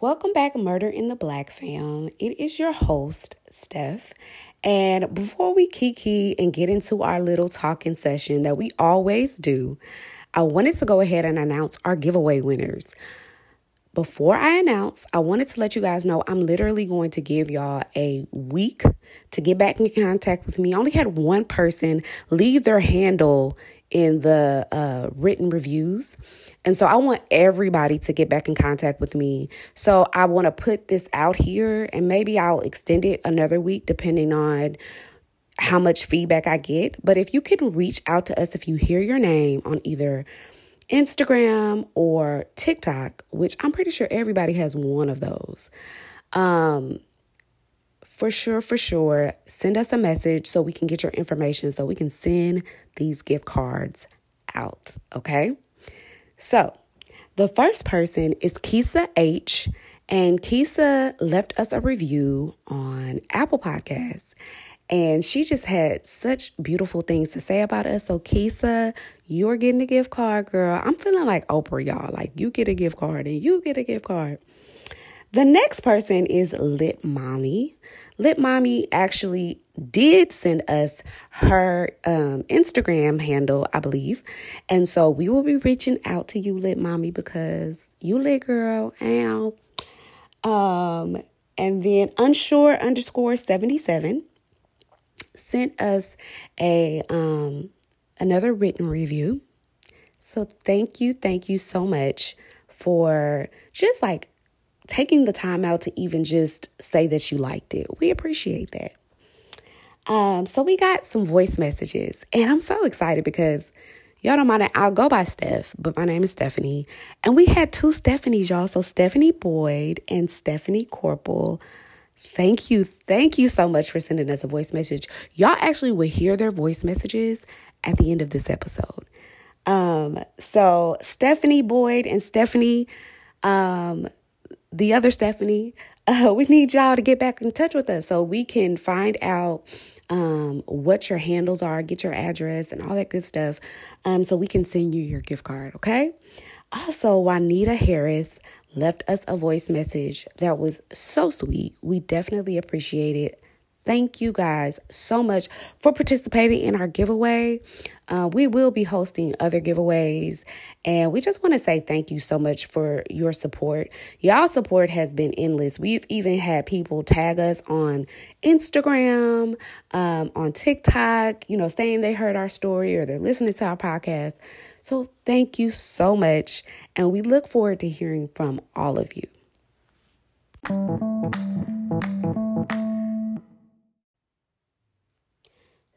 Welcome back, Murder in the Black fam. It is your host, Steph. And before we kiki and get into our little talking session that we always do, I wanted to go ahead and announce our giveaway winners. Before I announce, I wanted to let you guys know I'm literally going to give y'all a week to get back in contact with me. I only had one person leave their handle in the written reviews. And so I want everybody to get back in contact with me. So I want to put this out here and maybe I'll extend it another week depending on how much feedback I get. But if you can reach out to us, if you hear your name on either Instagram or TikTok, which I'm pretty sure everybody has one of those. For sure, send us a message so we can get your information so we can send these gift cards out, okay? So, the first person is Kisa H, and Kisa left us a review on Apple Podcasts. And she just had such beautiful things to say about us. So, Kisa, you're getting a gift card, girl. I'm feeling like Oprah, y'all. Like, you get a gift card and you get a gift card. The next person is Lit Mommy. Lit Mommy actually did send us her Instagram handle, I believe. And so, we will be reaching out to you, Lit Mommy, because you lit, girl. Ow. And then Unsure underscore 77. Sent us a another written review. So thank you so much for just like taking the time out to even just say that you liked it. We appreciate that. So we got some voice messages and I'm so excited because y'all don't mind that I'll go by Steph, but my name is Stephanie. And we had two Stephanies, y'all. So Stephanie Boyd and Stephanie Corporal. Thank you so much for sending us a voice message. Y'all actually will hear their voice messages at the end of this episode. So Stephanie Boyd and Stephanie, the other Stephanie, we need y'all to get back in touch with us so we can find out what your handles are, get your address and all that good stuff so we can send you your gift card, okay? Also, Juanita Harris left us a voice message that was so sweet. We definitely appreciate it. Thank you guys so much for participating in our giveaway. We will be hosting other giveaways. And we just want to say thank you so much for your support. Y'all support has been endless. We've even had people tag us on Instagram, on TikTok, you know, saying they heard our story or they're listening to our podcast. So thank you so much. And we look forward to hearing from all of you.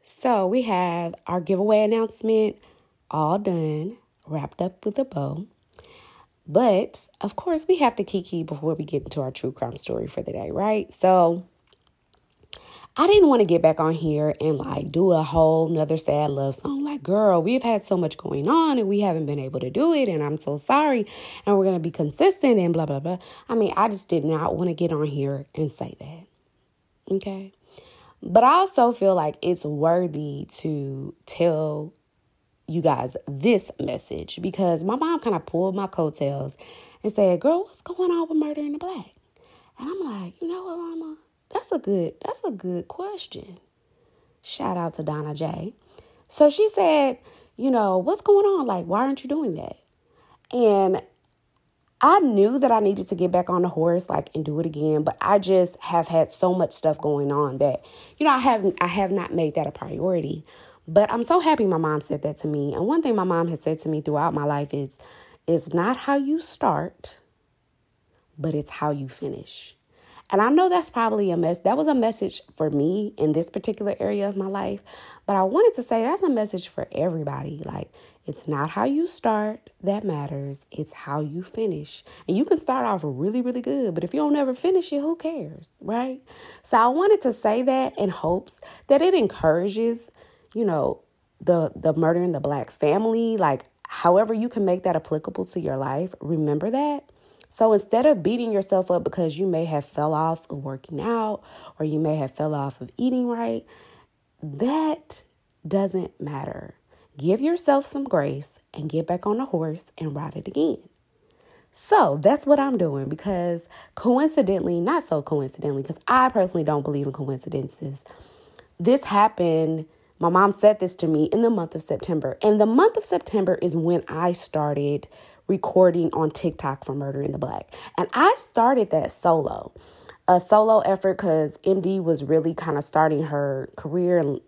So we have our giveaway announcement all done, wrapped up with a bow. But of course, we have to kiki before we get into our true crime story for the day, right? So I didn't want to get back on here and like do a whole nother sad love song. Like, girl, we've had so much going on and we haven't been able to do it. And I'm so sorry. And we're going to be consistent and blah, blah, blah. I mean, I just did not want to get on here and say that. Okay. But I also feel like it's worthy to tell you guys this message because my mom kind of pulled my coattails and said, girl, what's going on with Murder in the Black? And I'm like, you know what, Mama? That's a good question. Shout out to Donna J. So she said, you know, what's going on? Like, why aren't you doing that? And I knew that I needed to get back on the horse, like, and do it again. But I just have had so much stuff going on that, you know, I have not made that a priority. But I'm so happy my mom said that to me. And one thing my mom has said to me throughout my life is, it's not how you start, but it's how you finish. And I know that's probably a mess. That was a message for me in this particular area of my life. But I wanted to say that's a message for everybody. Like, it's not how you start that matters. It's how you finish. And you can start off really, really good. But if you don't ever finish it, who cares, right? So I wanted to say that in hopes that it encourages, you know, the Murder in the Black family. Like, however you can make that applicable to your life, remember that. So instead of beating yourself up because you may have fell off of working out or you may have fell off of eating right, that doesn't matter. Give yourself some grace and get back on the horse and ride it again. So that's what I'm doing, because coincidentally, not so coincidentally, because I personally don't believe in coincidences. This happened, my mom said this to me, in the month of September. And the month of September is when I started recording on TikTok for Murder in the Black. And I started that solo. A solo effort, because MD was really kind of starting her career and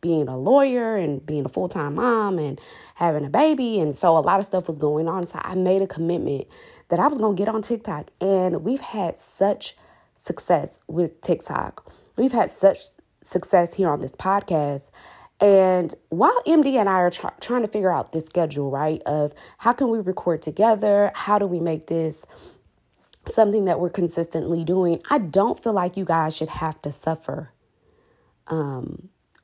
being a lawyer and being a full-time mom and having a baby. And so a lot of stuff was going on. So I made a commitment that I was going to get on TikTok. And we've had such success with TikTok. We've had such success here on this podcast. And while MD and I are trying to figure out this schedule, right, of how can we record together? How do we make this something that we're consistently doing? I don't feel like you guys should have to suffer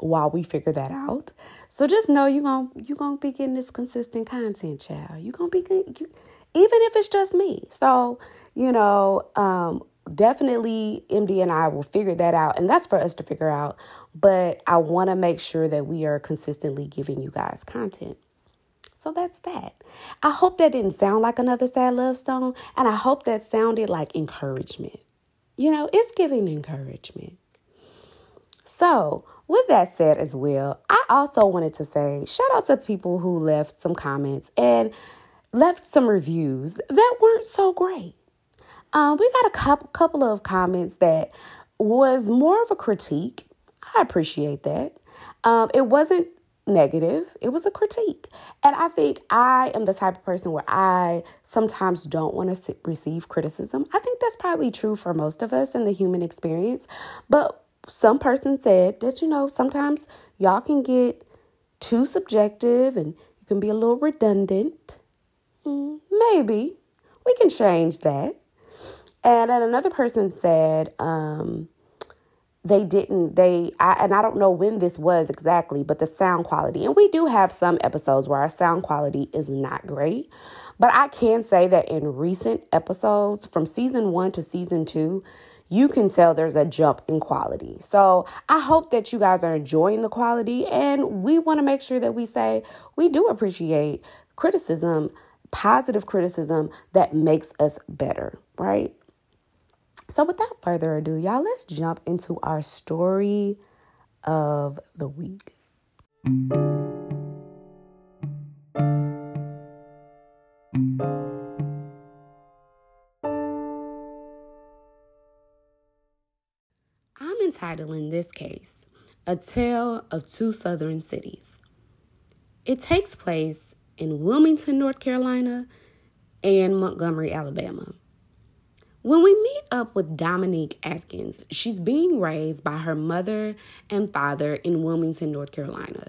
while we figure that out. So just know you're gonna be getting this consistent content, child. You're gonna be good, even if it's just me. So, definitely MD and I will figure that out. And that's for us to figure out. But I want to make sure that we are consistently giving you guys content. So that's that. I hope that didn't sound like another sad love song. And I hope that sounded like encouragement. It's giving encouragement. So with that said as well, I also wanted to say shout out to people who left some comments and left some reviews that weren't so great. We got a couple of comments that was more of a critique. I appreciate that. It wasn't negative. It was a critique. And I think I am the type of person where I sometimes don't want to receive criticism. I think that's probably true for most of us in the human experience. But some person said that, sometimes y'all can get too subjective and you can be a little redundant. Maybe we can change that. And then another person said, I don't know when this was exactly, but the sound quality, and we do have some episodes where our sound quality is not great, but I can say that in recent episodes from season 1 to season 2, you can tell there's a jump in quality. So I hope that you guys are enjoying the quality, and we want to make sure that we say we do appreciate criticism, positive criticism that makes us better, right? So without further ado, y'all, let's jump into our story of the week. I'm entitling this case, A Tale of Two Southern Cities. It takes place in Wilmington, North Carolina, and Montgomery, Alabama. When we meet up with Dominique Atkins, she's being raised by her mother and father in Wilmington, North Carolina.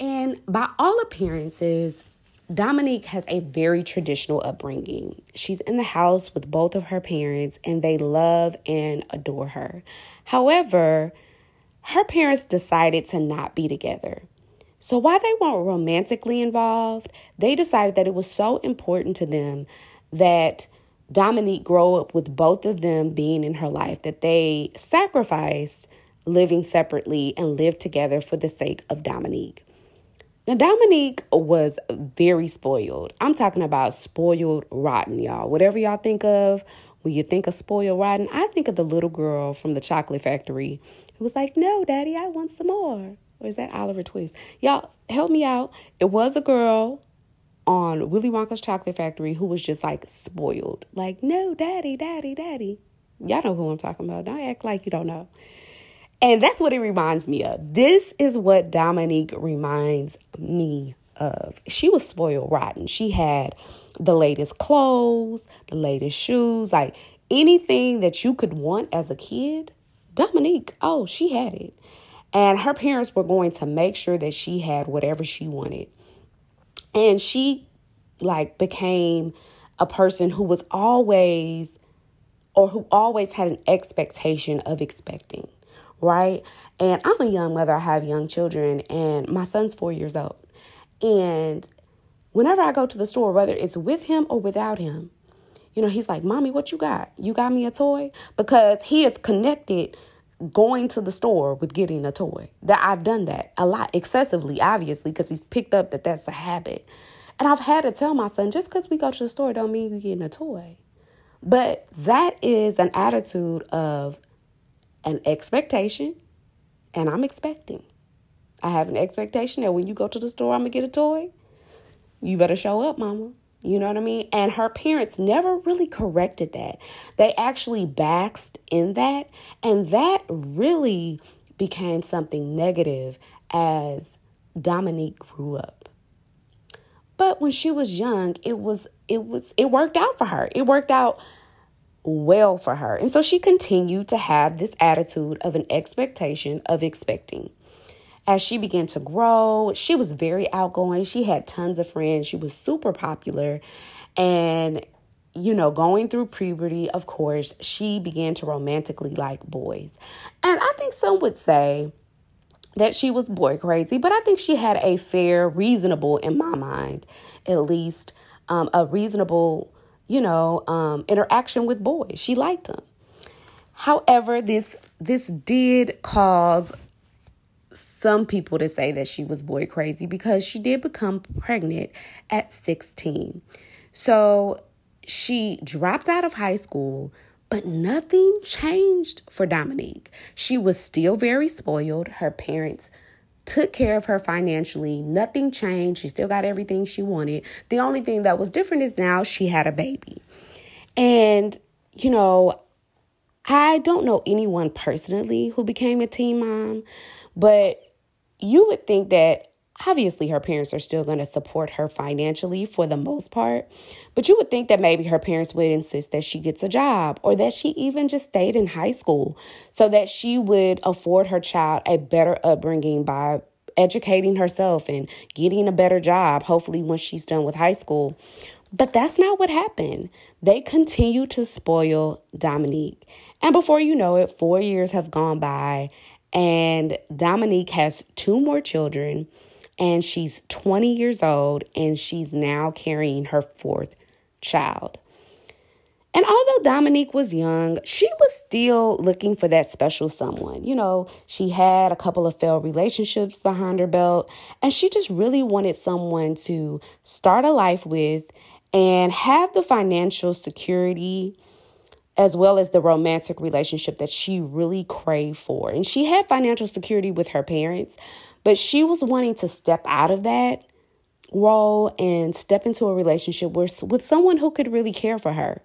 And by all appearances, Dominique has a very traditional upbringing. She's in the house with both of her parents, and they love and adore her. However, her parents decided to not be together. So while they weren't romantically involved, they decided that it was so important to them that Dominique grow up with both of them being in her life that they sacrificed living separately and lived together for the sake of Dominique. Now, Dominique was very spoiled. I'm talking about spoiled rotten, y'all. Whatever y'all think of when you think of spoiled rotten, I think of the little girl from the Chocolate Factory who was like, "No, Daddy, I want some more." Or is that Oliver Twist? Y'all, help me out. It was a girl on Willy Wonka's Chocolate Factory who was just like spoiled. Like, "No, Daddy, Daddy, Daddy." Y'all know who I'm talking about. Don't act like you don't know. And that's what it reminds me of. This is what Dominique reminds me of. She was spoiled rotten. She had the latest clothes, the latest shoes, like anything that you could want as a kid. Dominique, oh, she had it. And her parents were going to make sure that she had whatever she wanted. And she became a person who was always, or who always had an expectation of expecting, right? And I'm a young mother. I have young children, and my son's 4 years old. And whenever I go to the store, whether it's with him or without him, he's like, "Mommy, what you got? You got me a toy?" Because he is connected going to the store with getting a toy. That I've done that a lot, excessively, obviously, because he's picked up that that's a habit. And I've had to tell my son, just because we go to the store don't mean you're getting a toy. But that is an attitude of an expectation, and I'm expecting. I have an expectation that when you go to the store, I'm going to get a toy. You better show up, mama. You know what I mean? And her parents never really corrected that. They actually backed in that. And that really became something negative as Dominique grew up. But when she was young, it worked out for her. It worked out well for her. And so she continued to have this attitude of an expectation of expecting. As she began to grow, she was very outgoing. She had tons of friends. She was super popular. And, you know, going through puberty, of course, she began to romantically like boys. And I think some would say that she was boy crazy, but I think she had a fair, reasonable, in my mind, at least, a reasonable, interaction with boys. She liked them. However, this did cause some people to say that she was boy crazy because she did become pregnant at 16. So she dropped out of high school, but nothing changed for Dominique. She was still very spoiled. Her parents took care of her financially. Nothing changed. She still got everything she wanted. The only thing that was different is now she had a baby. And, I don't know anyone personally who became a teen mom, but you would think that obviously her parents are still going to support her financially for the most part, but you would think that maybe her parents would insist that she gets a job or that she even just stayed in high school so that she would afford her child a better upbringing by educating herself and getting a better job, hopefully when she's done with high school. But that's not what happened. They continue to spoil Dominique. And before you know it, 4 years have gone by and Dominique has 2 more children. And she's 20 years old, and she's now carrying her 4th child. And although Dominique was young, she was still looking for that special someone. She had a couple of failed relationships behind her belt, and she just really wanted someone to start a life with and have the financial security as well as the romantic relationship that she really craved for. And she had financial security with her parents, but she was wanting to step out of that role and step into a relationship with someone who could really care for her.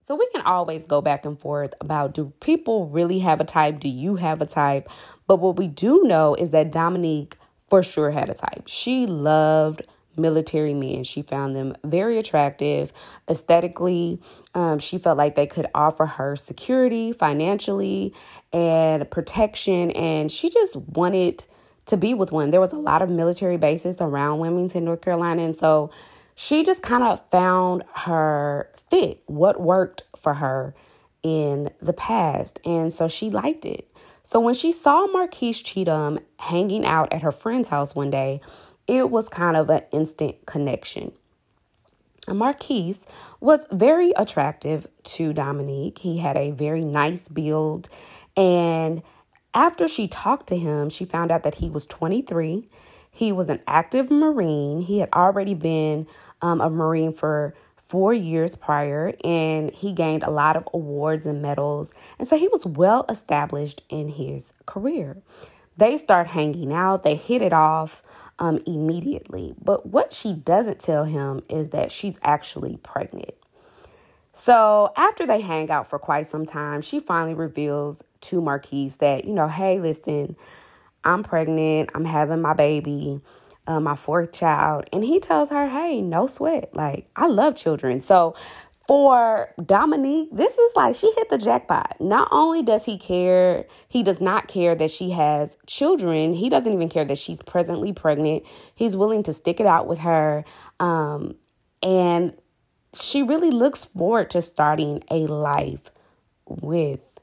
So we can always go back and forth about, do people really have a type? Do you have a type? But what we do know is that Dominique for sure had a type. She loved military men. She found them very attractive aesthetically. She felt like they could offer her security financially and protection. And she just wanted to be with one. There was a lot of military bases around Wilmington, North Carolina. And so she just kind of found her fit, what worked for her in the past. And so she liked it. So when she saw Marquise Cheatham hanging out at her friend's house one day, it was kind of an instant connection. Marquise was very attractive to Dominique. He had a very nice build. And after she talked to him, she found out that he was 23. He was an active Marine. He had already been a Marine for 4 years prior, and he gained a lot of awards and medals. And so he was well established in his career. They start hanging out. They hit it off immediately. But what she doesn't tell him is that she's actually pregnant. So after they hang out for quite some time, she finally reveals to Marquise that, hey, listen, I'm pregnant. I'm having my baby, my 4th child. And he tells her, hey, no sweat. Like, I love children. So for Dominique, this is like she hit the jackpot. Not only does he care, he does not care that she has children. He doesn't even care that she's presently pregnant. He's willing to stick it out with her. And she really looks forward to starting a life with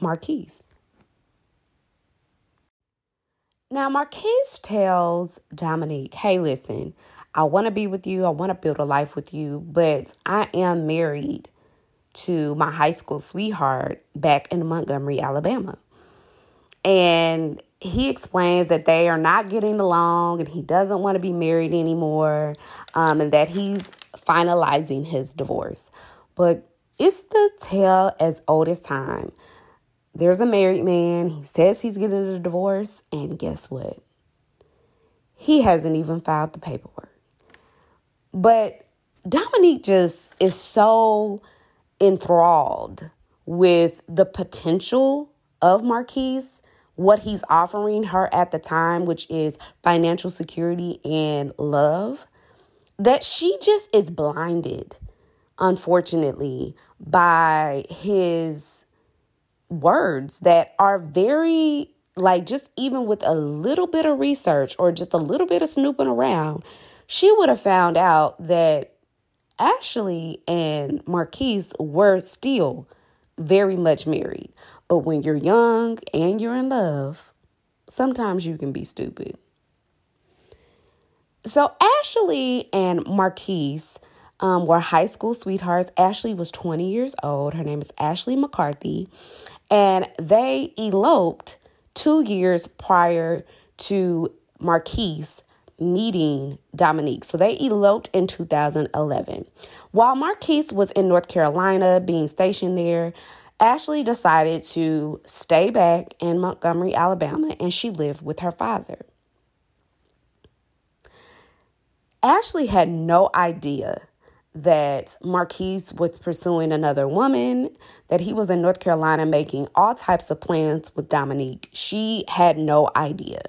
Marquise. Now, Marquise tells Dominique, hey, listen, I want to be with you. I want to build a life with you, but I am married to my high school sweetheart back in Montgomery, Alabama. And he explains that they are not getting along and he doesn't want to be married anymore, and that he's finalizing his divorce. But it's the tale as old as time. There's a married man. He says he's getting a divorce. And guess what? He hasn't even filed the paperwork. But Dominique just is so enthralled with the potential of Marquise, what he's offering her at the time, which is financial security and love, that she just is blinded, unfortunately, by his words that are very, like, just even with a little bit of research or just a little bit of snooping around, she would have found out that Ashley and Marquise were still very much married. But when you're young and you're in love, sometimes you can be stupid. So Ashley and Marquise were high school sweethearts. Ashley was 20 years old. Her name is Ashley McCarthy. And they eloped 2 years prior to Marquise meeting Dominique. So they eloped in 2011. While Marquise was in North Carolina being stationed there, Ashley decided to stay back in Montgomery, Alabama, and she lived with her father. Ashley had no idea that Marquise was pursuing another woman, that he was in North Carolina making all types of plans with Dominique. She had no idea.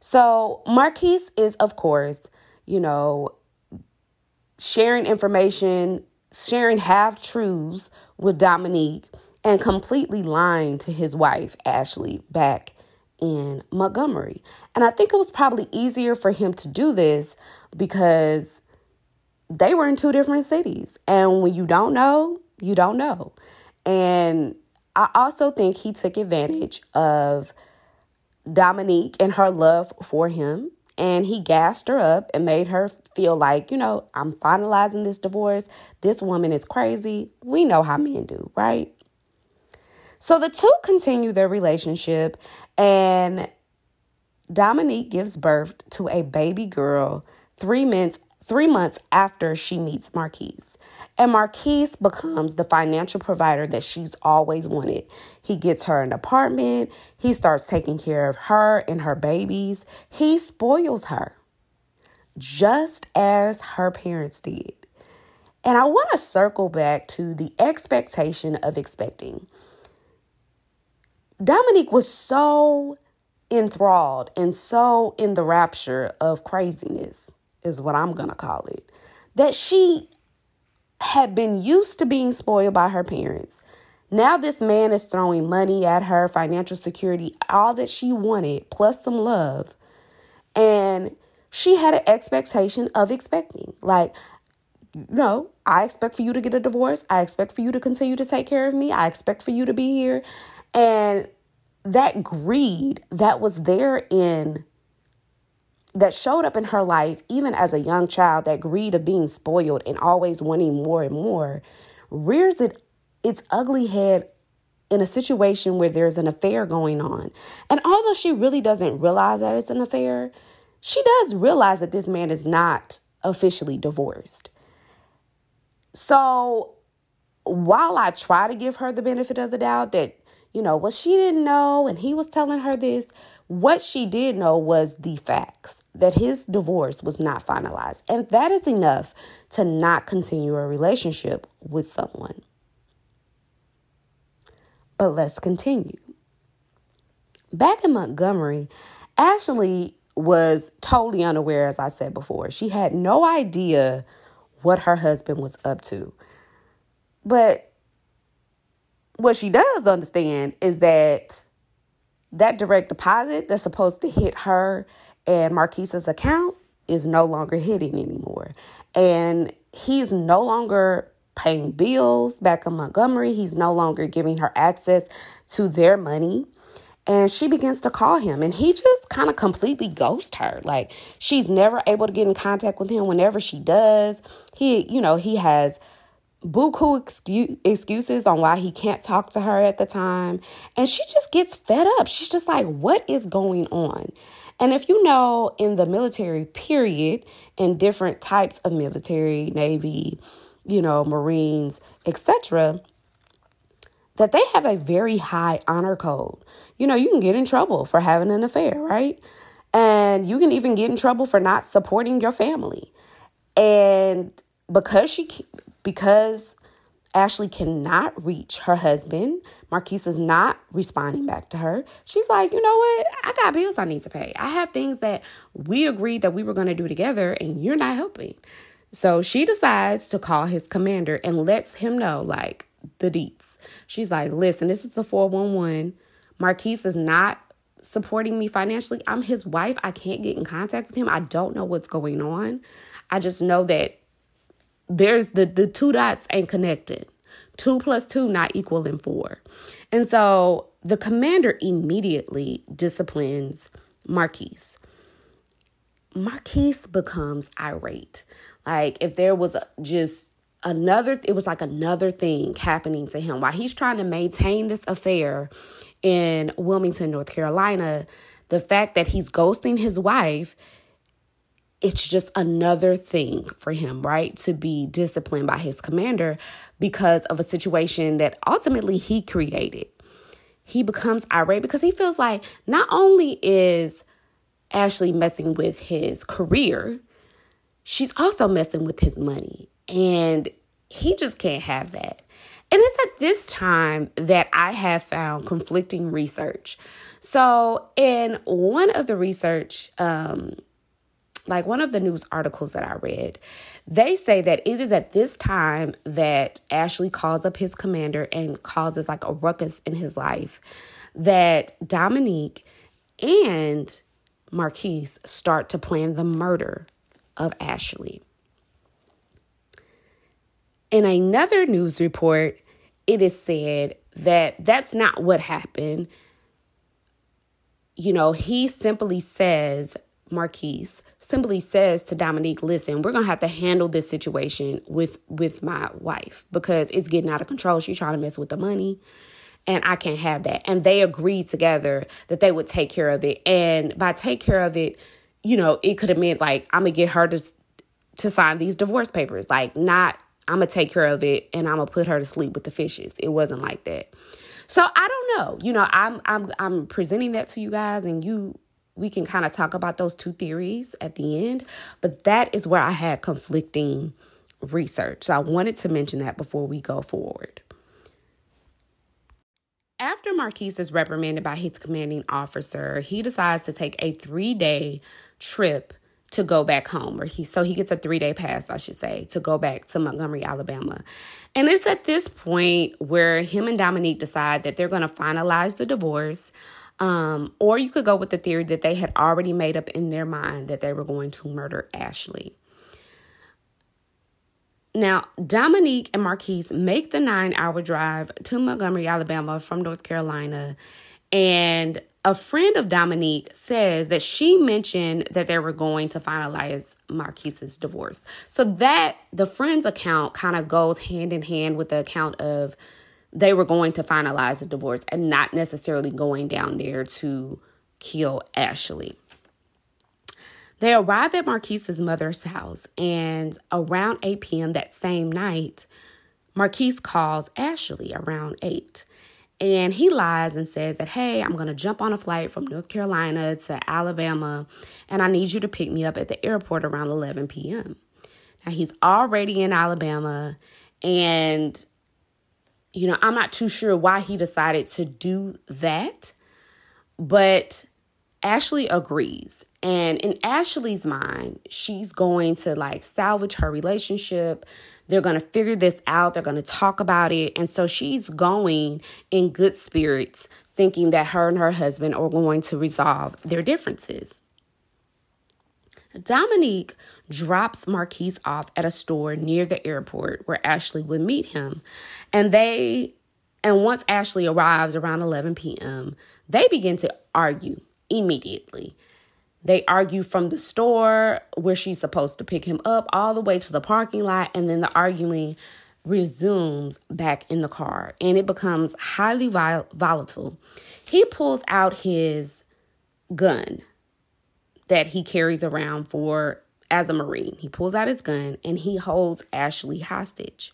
So Marquise is, of course, you know, sharing information, sharing half-truths with Dominique and completely lying to his wife, Ashley, back in Montgomery. And I think it was probably easier for him to do this because they were in two different cities. And when you don't know, you don't know. And I also think he took advantage of Dominique and her love for him. And he gassed her up and made her feel like, you know, I'm finalizing this divorce. This woman is crazy. We know how men do, right? So the two continue their relationship, and Dominique gives birth to a baby girl 3 months after she meets Marquise. And Marquise becomes the financial provider that she's always wanted. He gets her an apartment. He starts taking care of her and her babies. He spoils her, just as her parents did. And I want to circle back to the expectation of expecting. Dominique was so enthralled and so in the rapture of craziness, is what I'm going to call it, that she had been used to being spoiled by her parents. Now this man is throwing money at her, financial security, all that she wanted, plus some love. And she had an expectation of expecting. Like, no, I expect for you to get a divorce. I expect for you to continue to take care of me. I expect for you to be here. And that greed that was there in that showed up in her life, even as a young child, that greed of being spoiled and always wanting more and more, rears its ugly head in a situation where there's an affair going on. And although she really doesn't realize that it's an affair, she does realize that this man is not officially divorced. So while I try to give her the benefit of the doubt that, you know, well, she didn't know and he was telling her this, what she did know was the facts, that his divorce was not finalized. And that is enough to not continue a relationship with someone. But let's continue. Back in Montgomery, Ashley was totally unaware, as I said before. She had no idea what her husband was up to. But what she does understand is that that direct deposit that's supposed to hit her and Marquise's account is no longer hitting anymore. And he's no longer paying bills back in Montgomery. He's no longer giving her access to their money. And she begins to call him. And he just kind of completely ghosts her. Like, she's never able to get in contact with him. Whenever she does, he has buku excuses on why he can't talk to her at the time. And she just gets fed up. She's just like, what is going on? And if you know, in the military period, in different types of military, Navy, you know, Marines, etc., that they have a very high honor code. You know, you can get in trouble for having an affair, right? And you can even get in trouble for not supporting your family. And because Ashley cannot reach her husband, Marquise is not responding back to her. She's like, you know what? I got bills I need to pay. I have things that we agreed that we were going to do together, and you're not helping. So she decides to call his commander and lets him know, like, the deets. She's like, listen, this is the 411. Marquise is not supporting me financially. I'm his wife. I can't get in contact with him. I don't know what's going on. I just know that there's the two dots ain't connected. 2 plus 2 not equaling 4. And so the commander immediately disciplines Marquise. Marquise becomes irate. Like, if there was just another, it was like another thing happening to him while he's trying to maintain this affair in Wilmington, North Carolina, the fact that he's ghosting his wife, it's just another thing for him, right? To be disciplined by his commander because of a situation that ultimately he created. He becomes irate because he feels like not only is Ashley messing with his career, she's also messing with his money. And he just can't have that. And it's at this time that I have found conflicting research. So in one of the research, like one of the news articles that I read, they say that it is at this time that Ashley calls up his commander and causes like a ruckus in his life, that Dominique and Marquise start to plan the murder of Ashley. In another news report, it is said that that's not what happened. You know, he simply says, Marquise simply says to Dominique, listen, we're going to have to handle this situation with my wife because it's getting out of control. She's trying to mess with the money and I can't have that. And they agreed together that they would take care of it. And by take care of it, you know, it could have meant like, I'm going to get her to sign these divorce papers, like not I'm going to take care of it and I'm going to put her to sleep with the fishes. It wasn't like that. So I don't know. You know, I'm presenting that to you guys and we can kind of talk about those two theories at the end, but that is where I had conflicting research. So I wanted to mention that before we go forward. After Marquise is reprimanded by his commanding officer, he decides to take a 3-day trip to go back home, so he gets a 3-day pass, I should say, to go back to Montgomery, Alabama. And it's at this point where him and Dominique decide that they're going to finalize the divorce. Or you could go with the theory that they had already made up in their mind that they were going to murder Ashley. Now, Dominique and Marquise make the 9-hour drive to Montgomery, Alabama from North Carolina. And a friend of Dominique says that she mentioned that they were going to finalize Marquise's divorce. So that the friend's account kind of goes hand in hand with the account of they were going to finalize the divorce and not necessarily going down there to kill Ashley. They arrive at Marquise's mother's house, and around 8 p.m. that same night, Marquise calls Ashley around 8. And he lies and says that, hey, I'm going to jump on a flight from North Carolina to Alabama, and I need you to pick me up at the airport around 11 p.m. Now, he's already in Alabama, and you know, I'm not too sure why he decided to do that, but Ashley agrees. And in Ashley's mind, she's going to like salvage her relationship. They're going to figure this out. They're going to talk about it. And so she's going in good spirits, thinking that her and her husband are going to resolve their differences. Dominique drops Marquise off at a store near the airport where Ashley would meet him. And once Ashley arrives around 11 p.m., they begin to argue immediately. They argue from the store where she's supposed to pick him up all the way to the parking lot. And then the arguing resumes back in the car, and it becomes highly volatile. He pulls out his gun that he carries around for as a Marine. He pulls out his gun and he holds Ashley hostage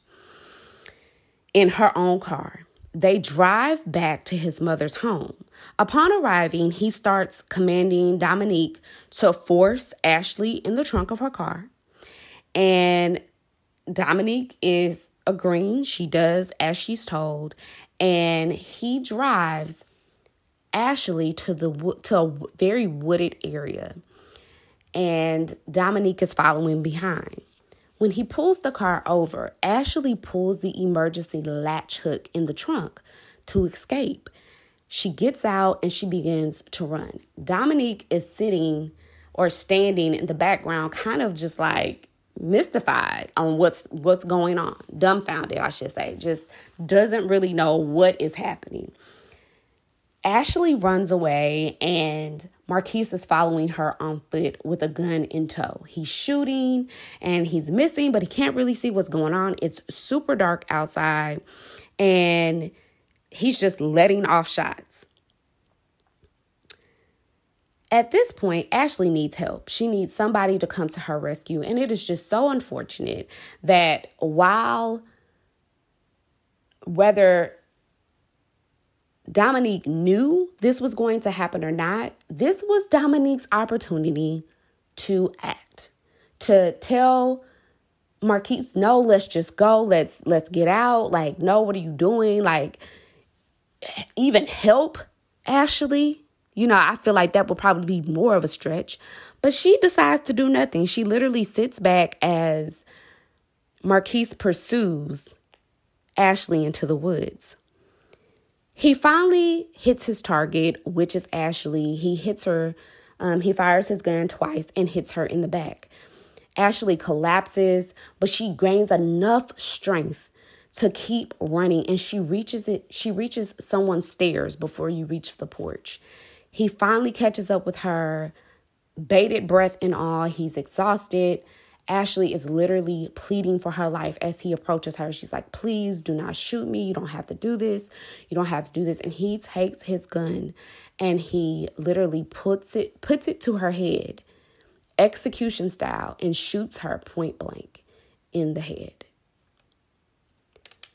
in her own car. They drive back to his mother's home. Upon arriving, he starts commanding Dominique to force Ashley in the trunk of her car. And Dominique is agreeing. She does as she's told. And he drives Ashley to a very wooded area. And Dominique is following behind. When he pulls the car over, Ashley pulls the emergency latch hook in the trunk to escape. She gets out and she begins to run. Dominique is sitting or standing in the background, kind of just like mystified on what's going on. Dumbfounded, I should say. Just doesn't really know what is happening. Ashley runs away and Marquise is following her on foot with a gun in tow. He's shooting and he's missing, but he can't really see what's going on. It's super dark outside and he's just letting off shots. At this point, Ashley needs help. She needs somebody to come to her rescue. And it is just so unfortunate that whether Dominique knew this was going to happen or not, this was Dominique's opportunity to act, to tell Marquise, no, let's just go. Let's get out. Like, no, what are you doing? Like, even help Ashley. You know, I feel like that would probably be more of a stretch, but she decides to do nothing. She literally sits back as Marquise pursues Ashley into the woods. He finally hits his target, which is Ashley. He hits her. He fires his gun twice and hits her in the back. Ashley collapses, but she gains enough strength to keep running, and she reaches someone's stairs before you reach the porch. He finally catches up with her, bated breath and all. He's exhausted. Ashley is literally pleading for her life as he approaches her. She's like, please do not shoot me. You don't have to do this. You don't have to do this. And he takes his gun and he literally puts it to her head, execution style, and shoots her point blank in the head.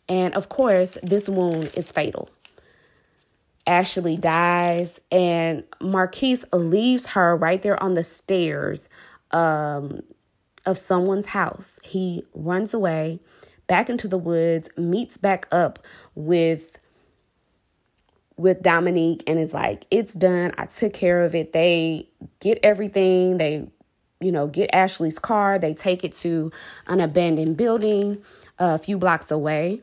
And of course, this wound is fatal. Ashley dies and Marquise leaves her right there on the stairs, of someone's house. He runs away back into the woods, meets back up with Dominique and is like, it's done. I took care of it. They get everything. They, get Ashley's car. They take it to an abandoned building a few blocks away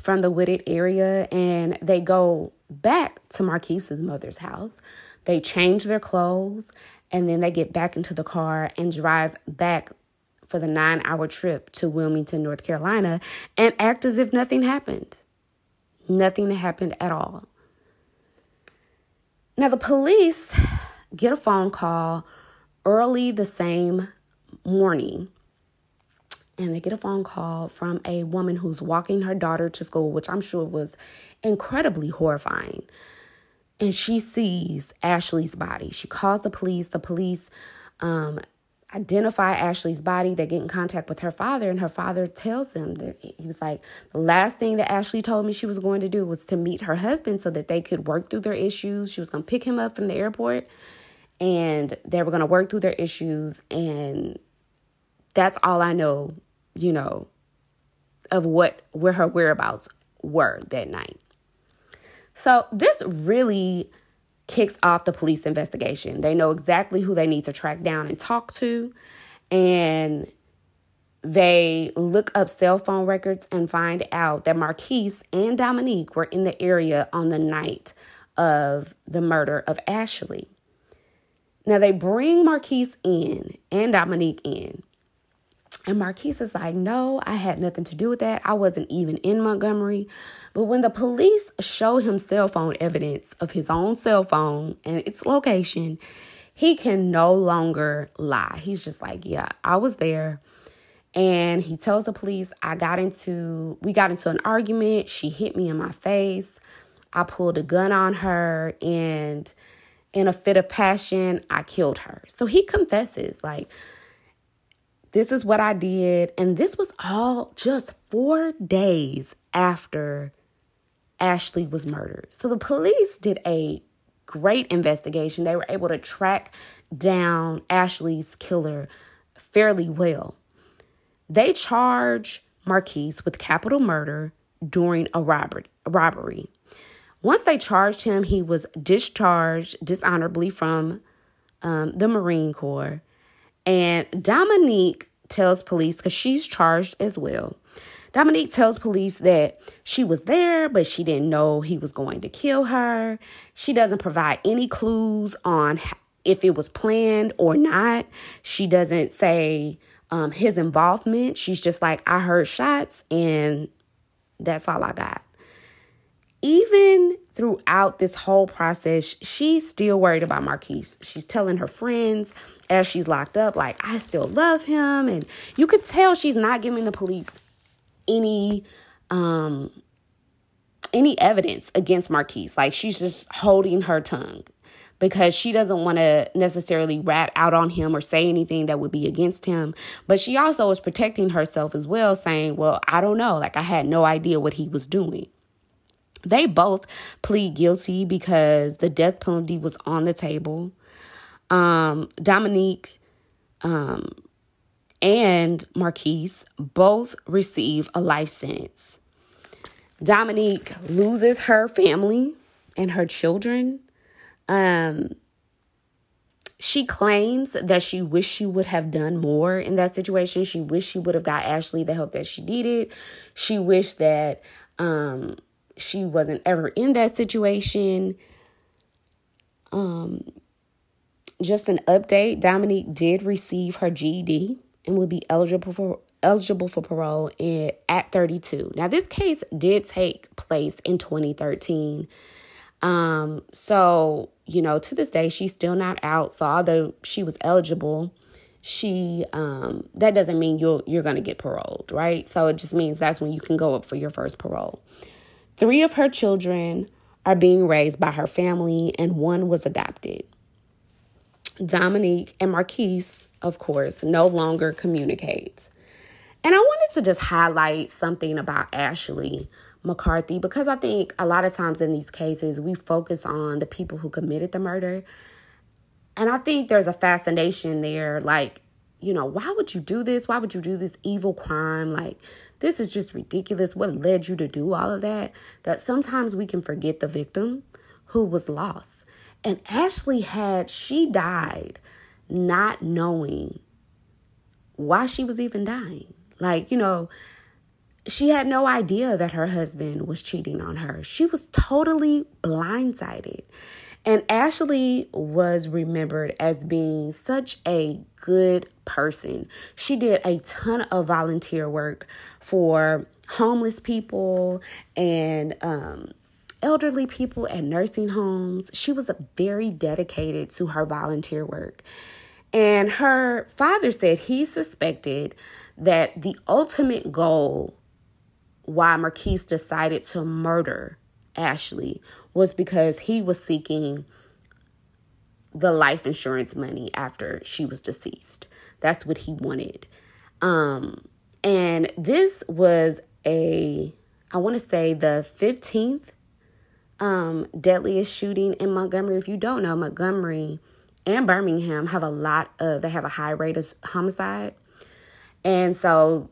from the wooded area. And they go back to Marquise's mother's house. They change their clothes. And then they get back into the car and drive back for the 9-hour trip to Wilmington, North Carolina, and act as if nothing happened. Nothing happened at all. Now, the police get a phone call early the same morning. And they get a phone call from a woman who's walking her daughter to school, which I'm sure was incredibly horrifying. And she sees Ashley's body. She calls the police. The police identify Ashley's body. They get in contact with her father, and her father tells them that he was like, the last thing that Ashley told me she was going to do was to meet her husband so that they could work through their issues. She was going to pick him up from the airport, and they were going to work through their issues. And that's all I know, of where her whereabouts were that night. So this really kicks off the police investigation. They know exactly who they need to track down and talk to. And they look up cell phone records and find out that Marquise and Dominique were in the area on the night of the murder of Ashley. Now they bring Marquise in and Dominique in. And Marquise is like, no, I had nothing to do with that. I wasn't even in Montgomery. But when the police show him cell phone evidence of his own cell phone and its location, he can no longer lie. He's just like, yeah, I was there. And he tells the police, we got into an argument. She hit me in my face. I pulled a gun on her, and in a fit of passion, I killed her. So he confesses, like, this is what I did. And this was all just 4 days after Ashley was murdered. So the police did a great investigation. They were able to track down Ashley's killer fairly well. They charge Marquise with capital murder during a robbery. Once they charged him, he was discharged dishonorably from the Marine Corps. And Dominique tells police, because she's charged as well, Dominique tells police that she was there, but she didn't know he was going to kill her. She doesn't provide any clues on if it was planned or not. She doesn't say his involvement. She's just like, I heard shots and that's all I got. Even throughout this whole process, she's still worried about Marquise. She's telling her friends as she's locked up, like, I still love him. And you could tell she's not giving the police any evidence against Marquise. Like, she's just holding her tongue because she doesn't want to necessarily rat out on him or say anything that would be against him. But she also is protecting herself as well, saying, well, I don't know. Like, I had no idea what he was doing. They both plead guilty because the death penalty was on the table. Dominique and Marquise both receive a life sentence. Dominique loses her family and her children. She claims that she wished she would have done more in that situation. She wished she would have got Ashley the help that she needed. She wished that she wasn't ever in that situation. Just an update, Dominique did receive her GED and will be eligible for parole at 32. Now, this case did take place in 2013. So, you know, to this day, she's still not out. So although she was eligible, she that doesn't mean you're going to get paroled, right? So it just means that's when you can go up for your first parole. 3 of her children are being raised by her family, and 1 was adopted. Dominique and Marquise, of course, no longer communicate. And I wanted to just highlight something about Ashley McCarthy, because I think a lot of times in these cases, we focus on the people who committed the murder. And I think there's a fascination there, like, you know, why would you do this? Why would you do this evil crime? Like, this is just ridiculous. What led you to do all of that? That sometimes we can forget the victim who was lost. And Ashley she died not knowing why she was even dying. Like, you know, she had no idea that her husband was cheating on her. She was totally blindsided. And Ashley was remembered as being such a good person. She did a ton of volunteer work for homeless people and elderly people at nursing homes. She was very dedicated to her volunteer work. And her father said he suspected that the ultimate goal why Marquise decided to murder Ashley was because he was seeking the life insurance money after she was deceased. That's what he wanted. And this was the 15th deadliest shooting in Montgomery. If you don't know, Montgomery and Birmingham have a high rate of homicide. And so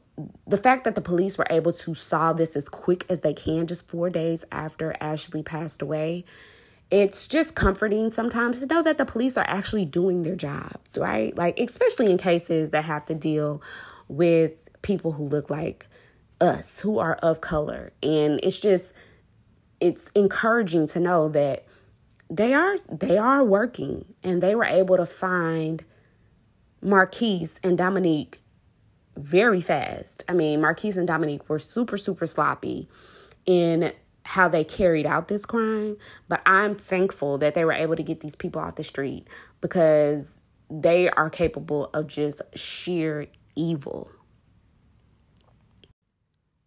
the fact that the police were able to solve this as quick as they can, just 4 days after Ashley passed away, it's just comforting sometimes to know that the police are actually doing their jobs, right? Like, especially in cases that have to deal with people who look like us, who are of color. And it's encouraging to know that they are working, and they were able to find Marquise and Dominique very fast. I mean, Marquise and Dominique were super, super sloppy in how they carried out this crime. But I'm thankful that they were able to get these people off the street, because they are capable of just sheer evil.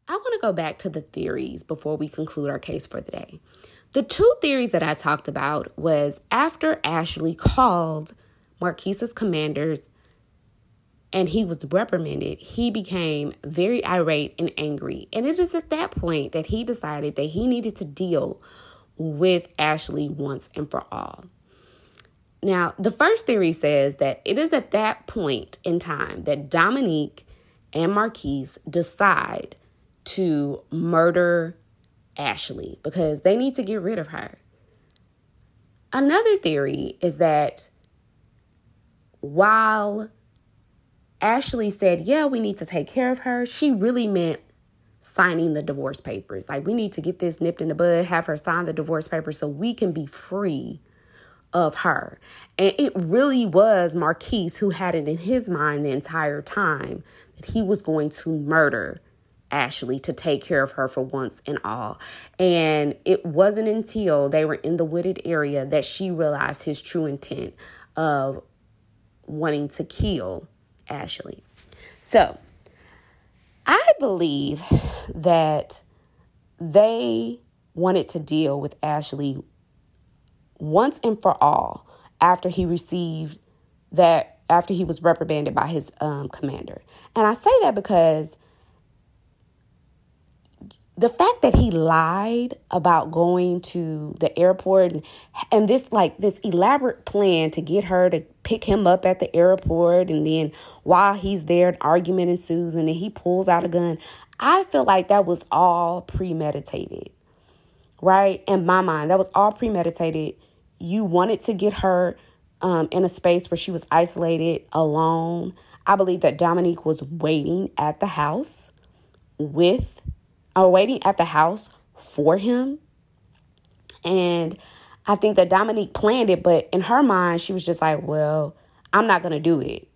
I want to go back to the theories before we conclude our case for the day. The two theories that I talked about was after Ashley called Marquise's commanders and he was reprimanded, he became very irate and angry. And it is at that point that he decided that he needed to deal with Ashley once and for all. Now, the first theory says that it is at that point in time that Dominique and Marquise decide to murder Ashley because they need to get rid of her. Another theory is that while Ashley said, yeah, we need to take care of her, she really meant signing the divorce papers. Like, we need to get this nipped in the bud, have her sign the divorce papers so we can be free of her. And it really was Marquise who had it in his mind the entire time that he was going to murder Ashley to take care of her for once and all. And it wasn't until they were in the wooded area that she realized his true intent of wanting to kill Ashley. So I believe that they wanted to deal with Ashley once and for all after he received that, after he was reprimanded by his commander. And I say that because the fact that he lied about going to the airport and this like this elaborate plan to get her to pick him up at the airport, and then while he's there, an argument ensues and then he pulls out a gun. I feel like that was all premeditated, right? In my mind, that was all premeditated. You wanted to get her in a space where she was isolated, alone. I believe that Dominique was waiting at the house with waiting at the house for him. And I think that Dominique planned it, but in her mind, she was just like, well, I'm not going to do it.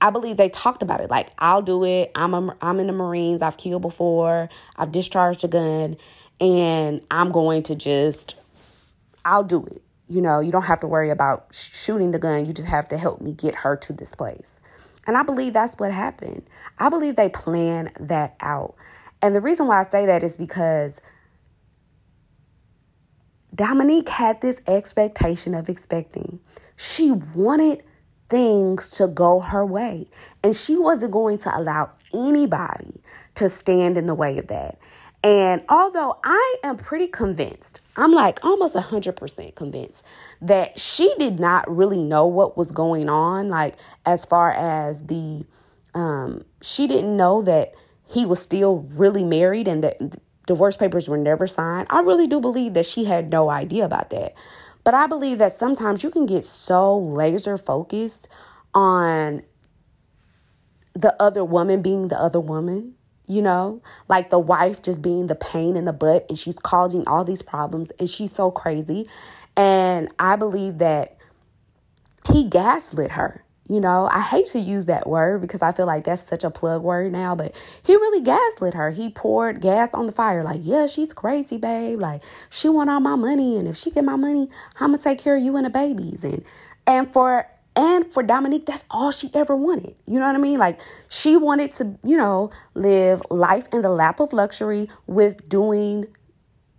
I believe they talked about it. Like, I'll do it. I'm in the Marines. I've killed before. I've discharged a gun, and I'm going to just, I'll do it. You know, you don't have to worry about shooting the gun. You just have to help me get her to this place. And I believe that's what happened. I believe they planned that out. And the reason why I say that is because Dominique had this expectation of expecting. She wanted things to go her way, and she wasn't going to allow anybody to stand in the way of that. And although I am pretty convinced, I'm like almost 100% convinced that she did not really know what was going on. Like, as far as the, she didn't know that he was still really married and that divorce papers were never signed. I really do believe that she had no idea about that. But I believe that sometimes you can get so laser focused on the other woman being the other woman, you know, like the wife just being the pain in the butt and she's causing all these problems and she's so crazy. And I believe that he gaslit her. You know, I hate to use that word because I feel like that's such a plug word now, but he really gaslit her. He poured gas on the fire. Like, yeah, she's crazy, babe. Like, she want all my money. And if she get my money, I'm going to take care of you and the babies. And for Dominique, that's all she ever wanted. You know what I mean? Like, she wanted to, you know, live life in the lap of luxury with doing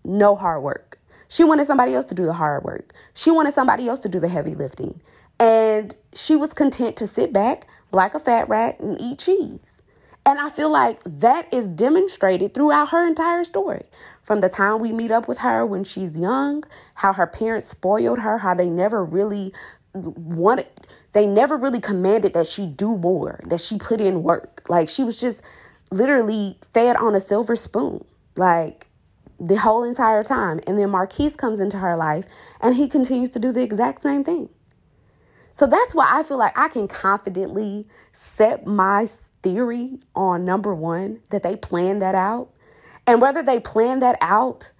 no hard work. She wanted somebody else to do the hard work. She wanted somebody else to do the heavy lifting. And she was content to sit back like a fat rat and eat cheese. And I feel like that is demonstrated throughout her entire story. From the time we meet up with her when she's young, how her parents spoiled her, how they never really wanted, they never really commanded that she do more, that she put in work. Like, she was just literally fed on a silver spoon, like the whole entire time. And then Marquise comes into her life and he continues to do the exact same thing. So that's why I feel like I can confidently set my theory on number one, that they planned that out. And whether they planned that out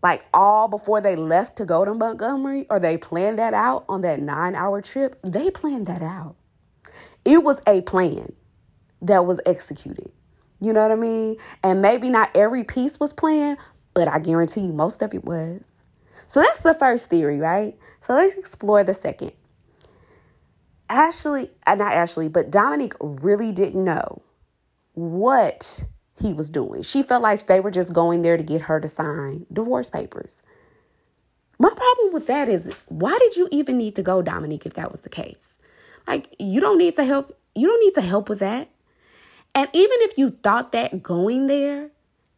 like all before they left to go to Montgomery, or they planned that out on that 9-hour trip, they planned that out. It was a plan that was executed. You know what I mean? And maybe not every piece was planned, but I guarantee you most of it was. So that's the first theory, right? So let's explore the second. Dominique really didn't know what he was doing. She felt like they were just going there to get her to sign divorce papers. My problem with that is, why did you even need to go, Dominique, if that was the case? Like, you don't need to help. You don't need to help with that. And even if you thought that going there,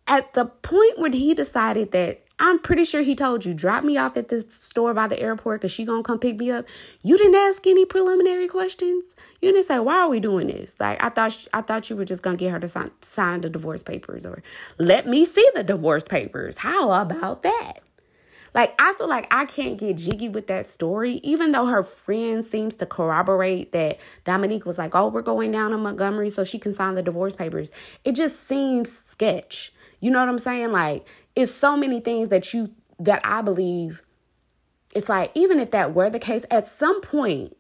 at the point when he decided that, I'm pretty sure he told you, drop me off at this store by the airport because she going to come pick me up. You didn't ask any preliminary questions. You didn't say, why are we doing this? Like, I thought you were just going to get her to sign the divorce papers, or let me see the divorce papers. How about that? Like, I feel like I can't get jiggy with that story, even though her friend seems to corroborate that Dominique was like, oh, we're going down to Montgomery so she can sign the divorce papers. It just seems sketch. You know what I'm saying? Like, it's so many things that I believe. It's like, even if that were the case, at some point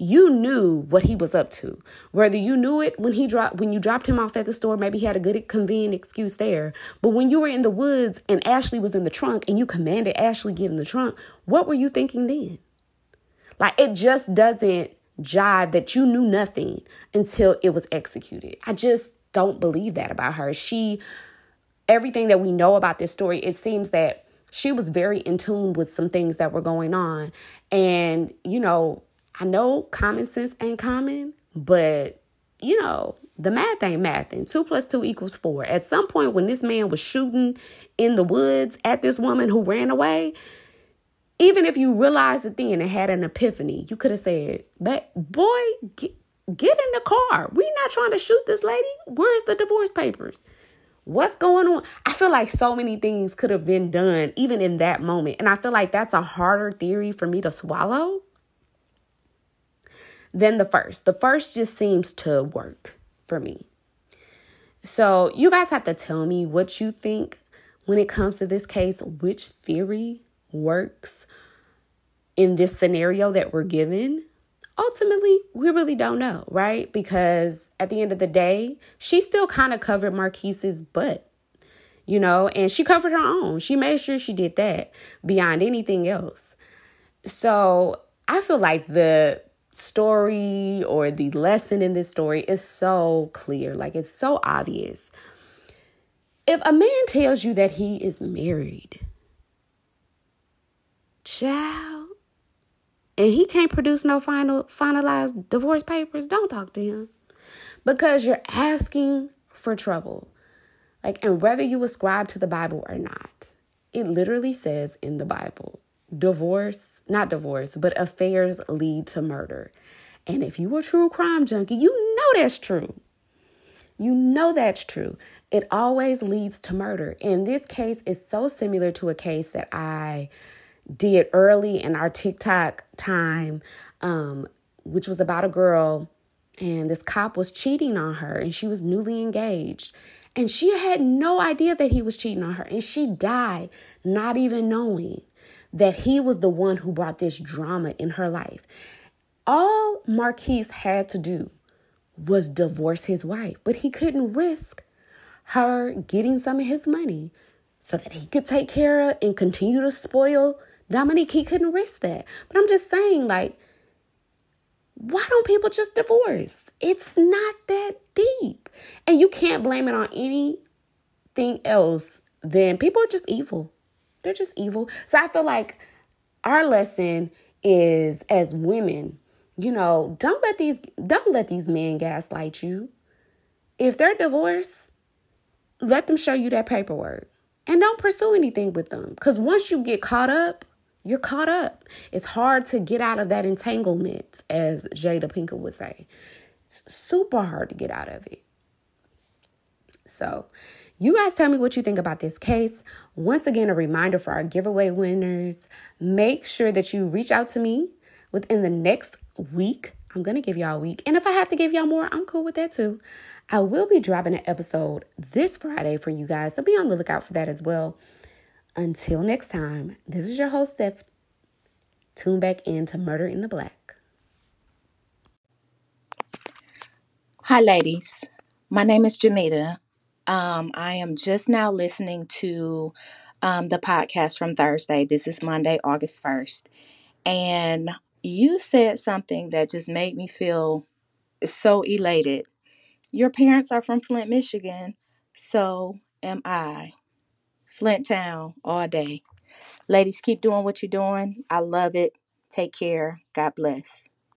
you knew what he was up to, whether you knew it when you dropped him off at the store. Maybe he had a good convenient excuse there. But when you were in the woods and Ashley was in the trunk and you commanded Ashley get in the trunk, what were you thinking then? Like, it just doesn't jive that you knew nothing until it was executed. I just don't believe that about her. Everything that we know about this story, it seems that she was very in tune with some things that were going on. And, you know, I know common sense ain't common, but, you know, the math ain't mathing. 2 + 2 = 4. At some point when this man was shooting in the woods at this woman who ran away, even if you realized it then and had an epiphany, you could have said, but boy, get in the car. We're not trying to shoot this lady. Where's the divorce papers? What's going on? I feel like so many things could have been done even in that moment. And I feel like that's a harder theory for me to swallow than the first. The first just seems to work for me. So you guys have to tell me what you think when it comes to this case, which theory works in this scenario that we're given. Ultimately, we really don't know, right? Because at the end of the day, she still kind of covered Marquise's butt, you know, and she covered her own. She made sure she did that beyond anything else. So I feel like the story or the lesson in this story is so clear. Like, it's so obvious. If a man tells you that he is married, child, and he can't produce no finalized divorce papers, don't talk to him, because you're asking for trouble. Like, and whether you ascribe to the Bible or not, it literally says in the Bible, not divorce, but affairs lead to murder. And if you were a true crime junkie, you know that's true. You know that's true. It always leads to murder. And this case is so similar to a case that I did early in our TikTok time, which was about a girl, and this cop was cheating on her, and she was newly engaged, and she had no idea that he was cheating on her, and she died not even knowing that he was the one who brought this drama in her life. All Marquise had to do was divorce his wife, but he couldn't risk her getting some of his money so that he could take care of and continue to spoil Dominique. He couldn't risk that. But I'm just saying, like, why don't people just divorce? It's not that deep. And you can't blame it on anything else than people are just evil. They're just evil. So I feel like our lesson is, as women, you know, don't let these men gaslight you. If they're divorced, let them show you that paperwork. And don't pursue anything with them, because once you get caught up, you're caught up. It's hard to get out of that entanglement, as Jada Pinkett would say. It's super hard to get out of it. So you guys tell me what you think about this case. Once again, a reminder for our giveaway winners, make sure that you reach out to me within the next week. I'm going to give y'all a week. And if I have to give y'all more, I'm cool with that too. I will be dropping an episode this Friday for you guys, so be on the lookout for that as well. Until next time, this is your host, Steph. Tune back in to Murder in the Black. Hi, ladies. My name is Jamita. I am just now listening to the podcast from Thursday. This is Monday, August 1st. And you said something that just made me feel so elated. Your parents are from Flint, Michigan, So am I. Flint Town all day. Ladies, keep doing what you're doing. I love it. Take care. God bless.